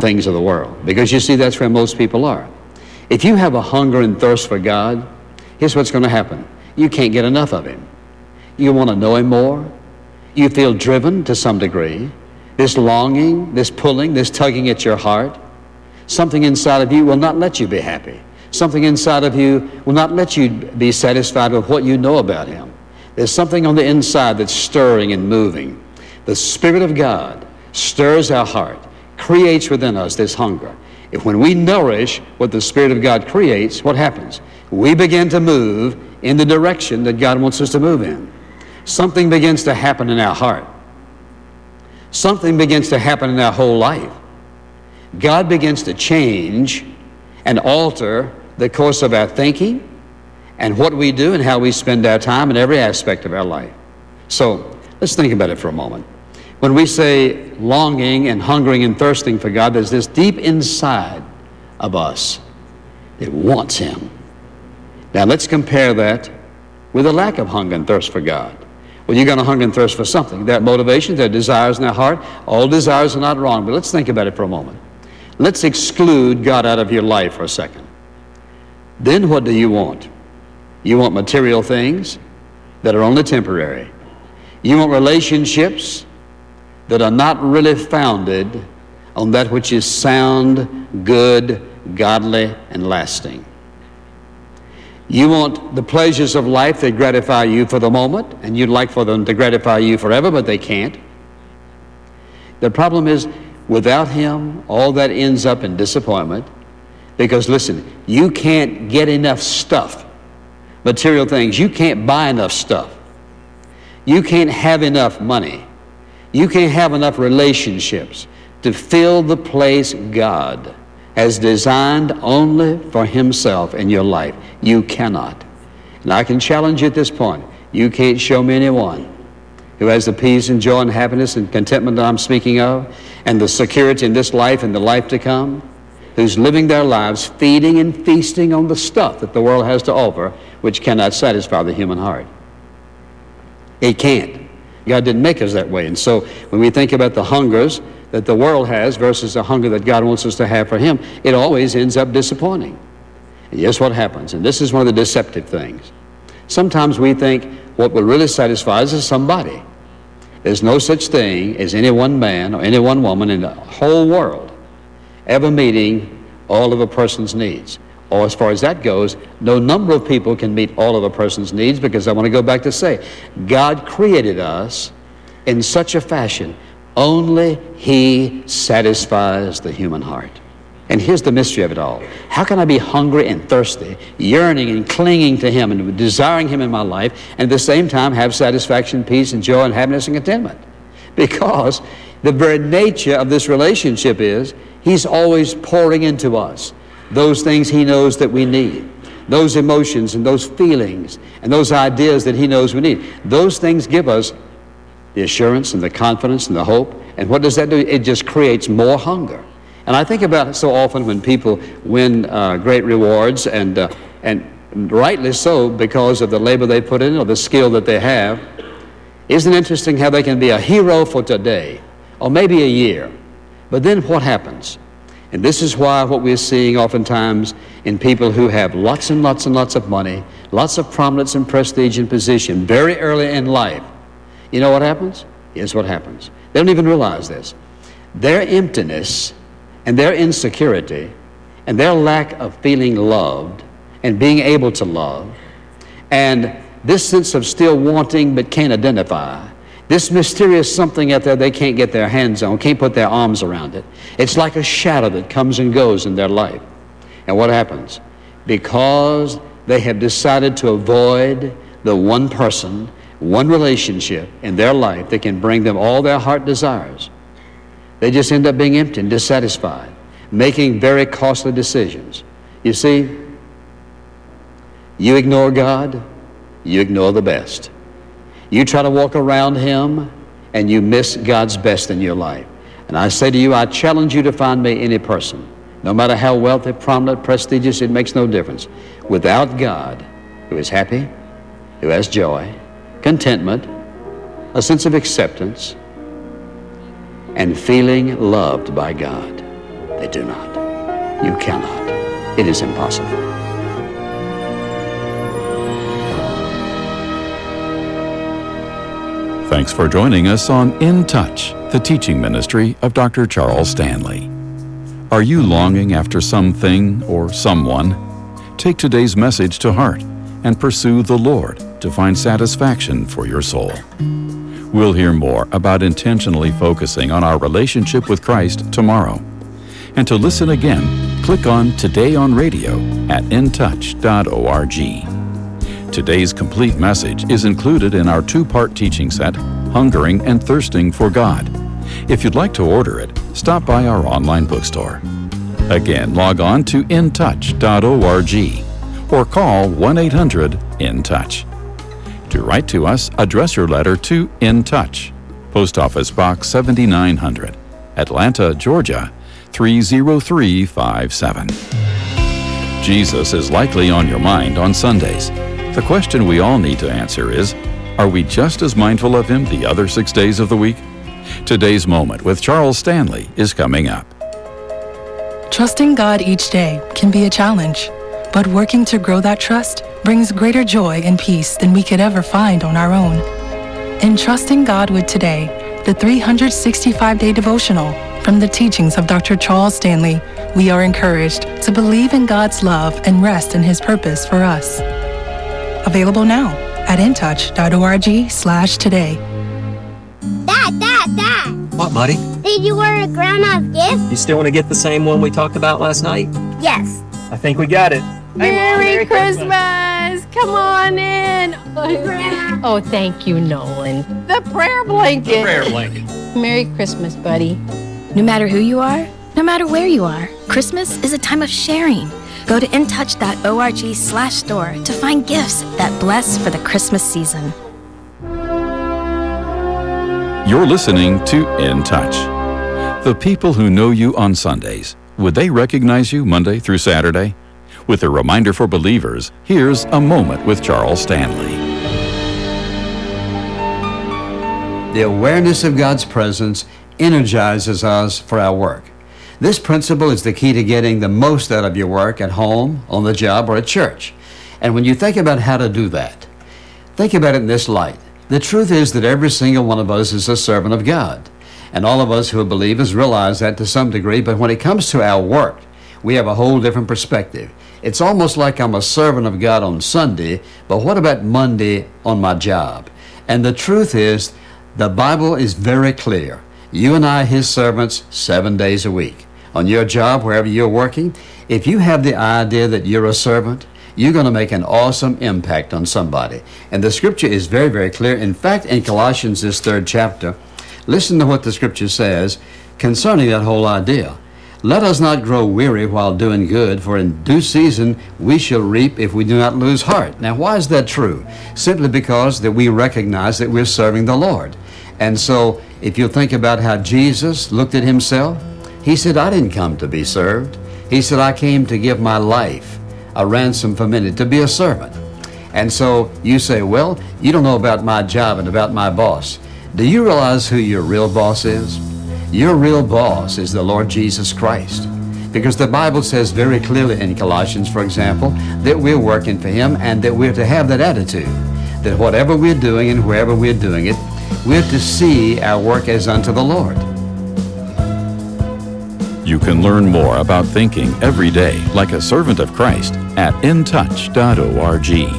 things of the world, because you see, that's where most people are. If you have a hunger and thirst for God, here's what's going to happen. You can't get enough of Him. You want to know Him more. You feel driven to some degree. This longing, this pulling, this tugging at your heart, something inside of you will not let you be happy. Something inside of you will not let you be satisfied with what you know about Him. There's something on the inside that's stirring and moving. The Spirit of God stirs our heart, creates within us this hunger. If when we nourish what the Spirit of God creates, what happens? We begin to move in the direction that God wants us to move in. Something begins to happen in our heart. Something begins to happen in our whole life. God begins to change and alter the course of our thinking and what we do and how we spend our time in every aspect of our life. So let's think about it for a moment. When we say longing and hungering and thirsting for God, there's this deep inside of us that wants Him. Now let's compare that with a lack of hunger and thirst for God. Well, you're going to hunger and thirst for something. There are motivations, there are desires in our heart. All desires are not wrong, but let's think about it for a moment. Let's exclude God out of your life for a second. Then what do you want? You want material things that are only temporary. You want relationships that are not really founded on that which is sound, good, godly, and lasting. You want the pleasures of life that gratify you for the moment, and you'd like for them to gratify you forever, but they can't. The problem is, without Him, all that ends up in disappointment. Because listen, you can't get enough stuff, material things. You can't buy enough stuff. You can't have enough money. You can't have enough relationships to fill the place God has designed only for Himself in your life. You cannot. And I can challenge you at this point. You can't show me anyone who has the peace and joy and happiness and contentment that I'm speaking of, and the security in this life and the life to come, who's living their lives feeding and feasting on the stuff that the world has to offer, which cannot satisfy the human heart. It can't. God didn't make us that way. And so when we think about the hungers that the world has versus the hunger that God wants us to have for Him, it always ends up disappointing. And guess what happens? And this is one of the deceptive things. Sometimes we think what will really satisfy us is somebody. There's no such thing as any one man or any one woman in the whole world ever meeting all of a person's needs. Or as far as that goes, no number of people can meet all of a person's needs, because I want to go back to say, God created us in such a fashion. Only He satisfies the human heart. And here's the mystery of it all. How can I be hungry and thirsty, yearning and clinging to Him and desiring Him in my life, and at the same time have satisfaction, peace, and joy, and happiness, and contentment? Because the very nature of this relationship is He's always pouring into us those things He knows that we need, those emotions and those feelings and those ideas that He knows we need. Those things give us the assurance and the confidence and the hope. And what does that do? It just creates more hunger. And I think about it so often when people win great rewards, and rightly so, because of the labor they put in or the skill that they have. Isn't it interesting how they can be a hero for today or maybe a year? But then what happens? And this is why what we're seeing oftentimes in people who have lots and lots and lots of money, lots of prominence and prestige and position very early in life. You know what happens? Here's what happens. They don't even realize this. Their emptiness and their insecurity and their lack of feeling loved and being able to love, and this sense of still wanting but can't identify, this mysterious something out there they can't get their hands on, can't put their arms around it. It's like a shadow that comes and goes in their life. And what happens? Because they have decided to avoid the one person, one relationship in their life that can bring them all their heart desires, they just end up being empty and dissatisfied, making very costly decisions. You see, you ignore God, you ignore the best. You try to walk around Him, and you miss God's best in your life. And I say to you, I challenge you to find me any person, no matter how wealthy, prominent, prestigious, it makes no difference, without God, who is happy, who has joy, contentment, a sense of acceptance, and feeling loved by God. They do not. You cannot. It is impossible. Thanks for joining us on In Touch, the teaching ministry of Dr. Charles Stanley. Are you longing after something or someone? Take today's message to heart and pursue the Lord to find satisfaction for your soul. We'll hear more about intentionally focusing on our relationship with Christ tomorrow. And to listen again, click on Today on Radio at intouch.org. Today's complete message is included in our two-part teaching set, Hungering and Thirsting for God. If you'd like to order it, stop by our online bookstore. Again, log on to intouch.org or call 1-800-IN-TOUCH. To write to us, address your letter to In Touch, Post Office Box 7900, Atlanta, Georgia 30357. Jesus is likely on your mind on Sundays. The question we all need to answer is, are we just as mindful of him the other 6 days of the week? Today's Moment with Charles Stanley is coming up. Trusting God each day can be a challenge, but working to grow that trust brings greater joy and peace than we could ever find on our own. In Trusting God with Today, the 365-day devotional from the teachings of Dr. Charles Stanley, we are encouraged to believe in God's love and rest in his purpose for us. Available now at intouch.org/today. Dad! What, buddy? Did you order Grandma's gift? You still want to get the same one we talked about last night? Yes. I think we got it. Merry Christmas! Come on in. Oh, thank you, Nolan. The prayer blanket. Merry Christmas, buddy. No matter who you are, no matter where you are, Christmas is a time of sharing. Go to intouch.org/store to find gifts that bless for the Christmas season. You're listening to In Touch. The people who know you on Sundays, would they recognize you Monday through Saturday? With a reminder for believers, here's A Moment with Charles Stanley. The awareness of God's presence energizes us for our work. This principle is the key to getting the most out of your work at home, on the job, or at church. And when you think about how to do that, think about it in this light. The truth is that every single one of us is a servant of God. And all of us who are believers realize that to some degree, but when it comes to our work, we have a whole different perspective. It's almost like I'm a servant of God on Sunday, but what about Monday on my job? And the truth is, the Bible is very clear. You and I, his servants, 7 days a week. On your job, wherever you're working, if you have the idea that you're a servant, you're going to make an awesome impact on somebody. And the scripture is very, very clear. In fact, in Colossians, this 3rd chapter, listen to what the scripture says concerning that whole idea. Let us not grow weary while doing good, for in due season we shall reap if we do not lose heart. Now, why is that true? Simply because that we recognize that we're serving the Lord. And so, if you think about how Jesus looked at himself, he said, I didn't come to be served. He said, I came to give my life a ransom for many, to be a servant. And so you say, well, you don't know about my job and about my boss. Do you realize who your real boss is? Your real boss is the Lord Jesus Christ. Because the Bible says very clearly in Colossians, for example, that we're working for him and that we're to have that attitude, that whatever we're doing and wherever we're doing it, we're to see our work as unto the Lord. You can learn more about thinking every day like a servant of Christ at intouch.org.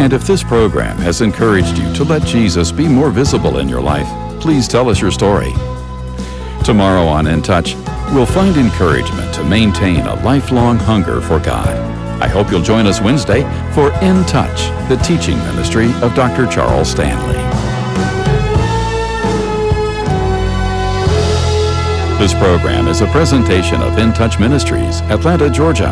And if this program has encouraged you to let Jesus be more visible in your life, please tell us your story. Tomorrow on In Touch, we'll find encouragement to maintain a lifelong hunger for God. I hope you'll join us Wednesday for In Touch, the teaching ministry of Dr. Charles Stanley. This program is a presentation of In Touch Ministries, Atlanta, Georgia,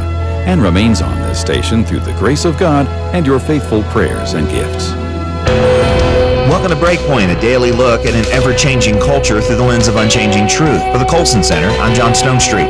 and remains on this station through the grace of God and your faithful prayers and gifts. Welcome to Breakpoint, a daily look at an ever-changing culture through the lens of unchanging truth. For the Colson Center, I'm John Stonestreet.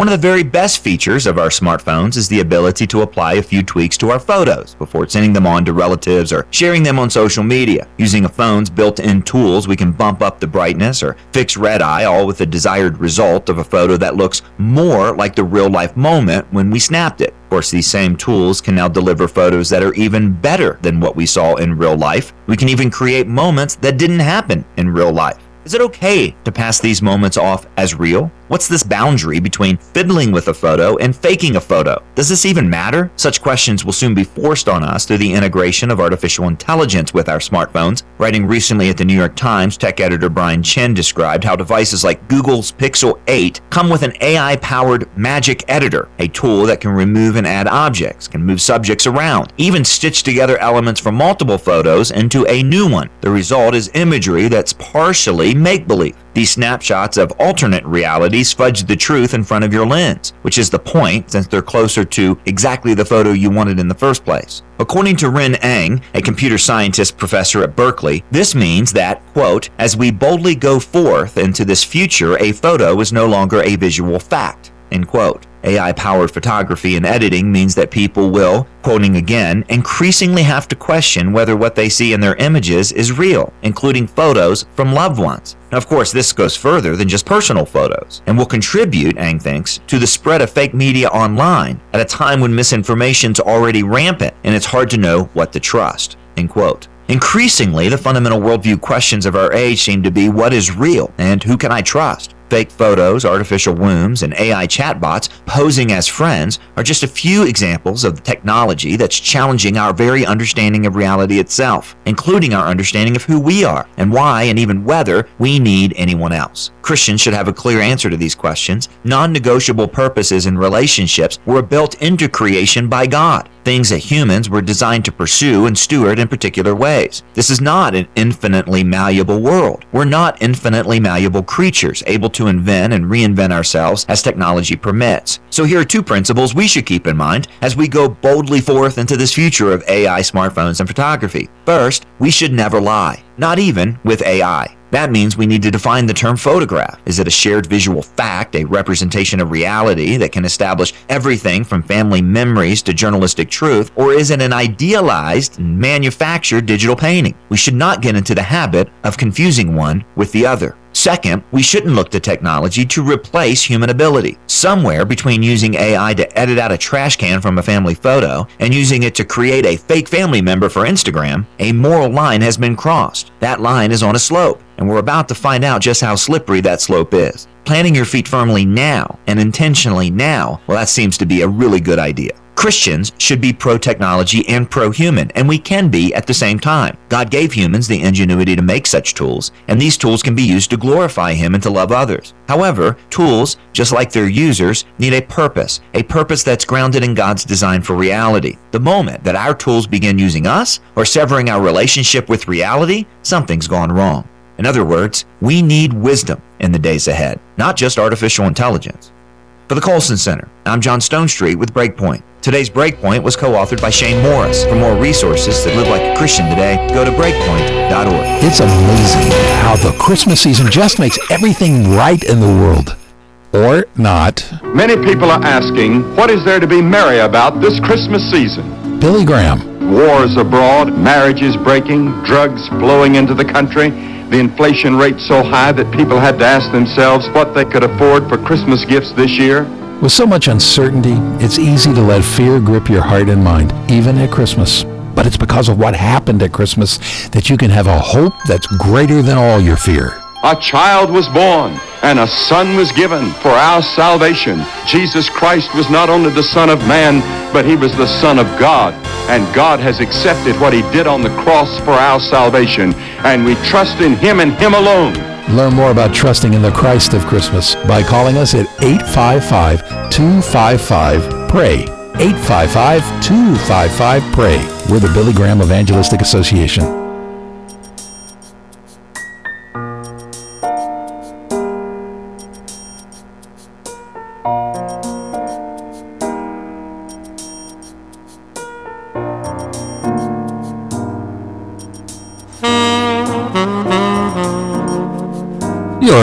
One of the very best features of our smartphones is the ability to apply a few tweaks to our photos before sending them on to relatives or sharing them on social media. Using a phone's built-in tools, we can bump up the brightness or fix red eye, all with the desired result of a photo that looks more like the real-life moment when we snapped it. Of course, these same tools can now deliver photos that are even better than what we saw in real life. We can even create moments that didn't happen in real life. Is it okay to pass these moments off as real? What's this boundary between fiddling with a photo and faking a photo? Does this even matter? Such questions will soon be forced on us through the integration of artificial intelligence with our smartphones. Writing recently at the New York Times, tech editor Brian Chen described how devices like Google's Pixel 8 come with an AI-powered Magic Editor, a tool that can remove and add objects, can move subjects around, even stitch together elements from multiple photos into a new one. The result is imagery that's partially make-believe. These snapshots of alternate realities fudge the truth in front of your lens, which is the point since they're closer to exactly the photo you wanted in the first place. According to Ren Ng, a computer scientist professor at Berkeley, this means that, quote, as we boldly go forth into this future, a photo is no longer a visual fact, end quote. AI-powered photography and editing means that people will, quoting again, increasingly have to question whether what they see in their images is real, including photos from loved ones. Now, of course, this goes further than just personal photos and will contribute, Ng thinks, to the spread of fake media online at a time when misinformation's already rampant and it's hard to know what to trust, end quote. Increasingly, the fundamental worldview questions of our age seem to be what is real and who can I trust? Fake photos, artificial wombs, and AI chatbots posing as friends are just a few examples of the technology that's challenging our very understanding of reality itself, including our understanding of who we are and why and even whether we need anyone else. Christians should have a clear answer to these questions. Non-negotiable purposes in relationships were built into creation by God, things that humans were designed to pursue and steward in particular ways. This is not an infinitely malleable world. We're not infinitely malleable creatures, able to invent and reinvent ourselves as technology permits. So here are two principles we should keep in mind as we go boldly forth into this future of AI, smartphones, and photography. First, we should never lie, not even with AI. That means we need to define the term photograph. Is it a shared visual fact, a representation of reality that can establish everything from family memories to journalistic truth, or is it an idealized, manufactured digital painting? We should not get into the habit of confusing one with the other. Second, we shouldn't look to technology to replace human ability. Somewhere between using AI to edit out a trash can from a family photo and using it to create a fake family member for Instagram, a moral line has been crossed. That line is on a slope, and we're about to find out just how slippery that slope is. Planting your feet firmly now and intentionally now, well, that seems to be a really good idea. Christians should be pro-technology and pro-human, and we can be at the same time. God gave humans the ingenuity to make such tools, and these tools can be used to glorify Him and to love others. However, tools, just like their users, need a purpose that's grounded in God's design for reality. The moment that our tools begin using us or severing our relationship with reality, something's gone wrong. In other words, we need wisdom in the days ahead, not just artificial intelligence. For the Colson Center, I'm John Stonestreet with Breakpoint. Today's Breakpoint was co-authored by Shane Morris. For more resources that live like a Christian today, go to breakpoint.org. It's amazing how the Christmas season just makes everything right in the world. Or not. Many people are asking, what is there to be merry about this Christmas season? Billy Graham. Wars abroad, marriages breaking, drugs blowing into the country, the inflation rate so high that people had to ask themselves what they could afford for Christmas gifts this year. With so much uncertainty, it's easy to let fear grip your heart and mind, even at Christmas. But it's because of what happened at Christmas that you can have a hope that's greater than all your fear. A child was born, and a son was given for our salvation. Jesus Christ was not only the Son of Man, but He was the Son of God. And God has accepted what He did on the cross for our salvation. And we trust in Him and Him alone. Learn more about trusting in the Christ of Christmas by calling us at 855-255-PRAY. 855-255-PRAY. We're the Billy Graham Evangelistic Association.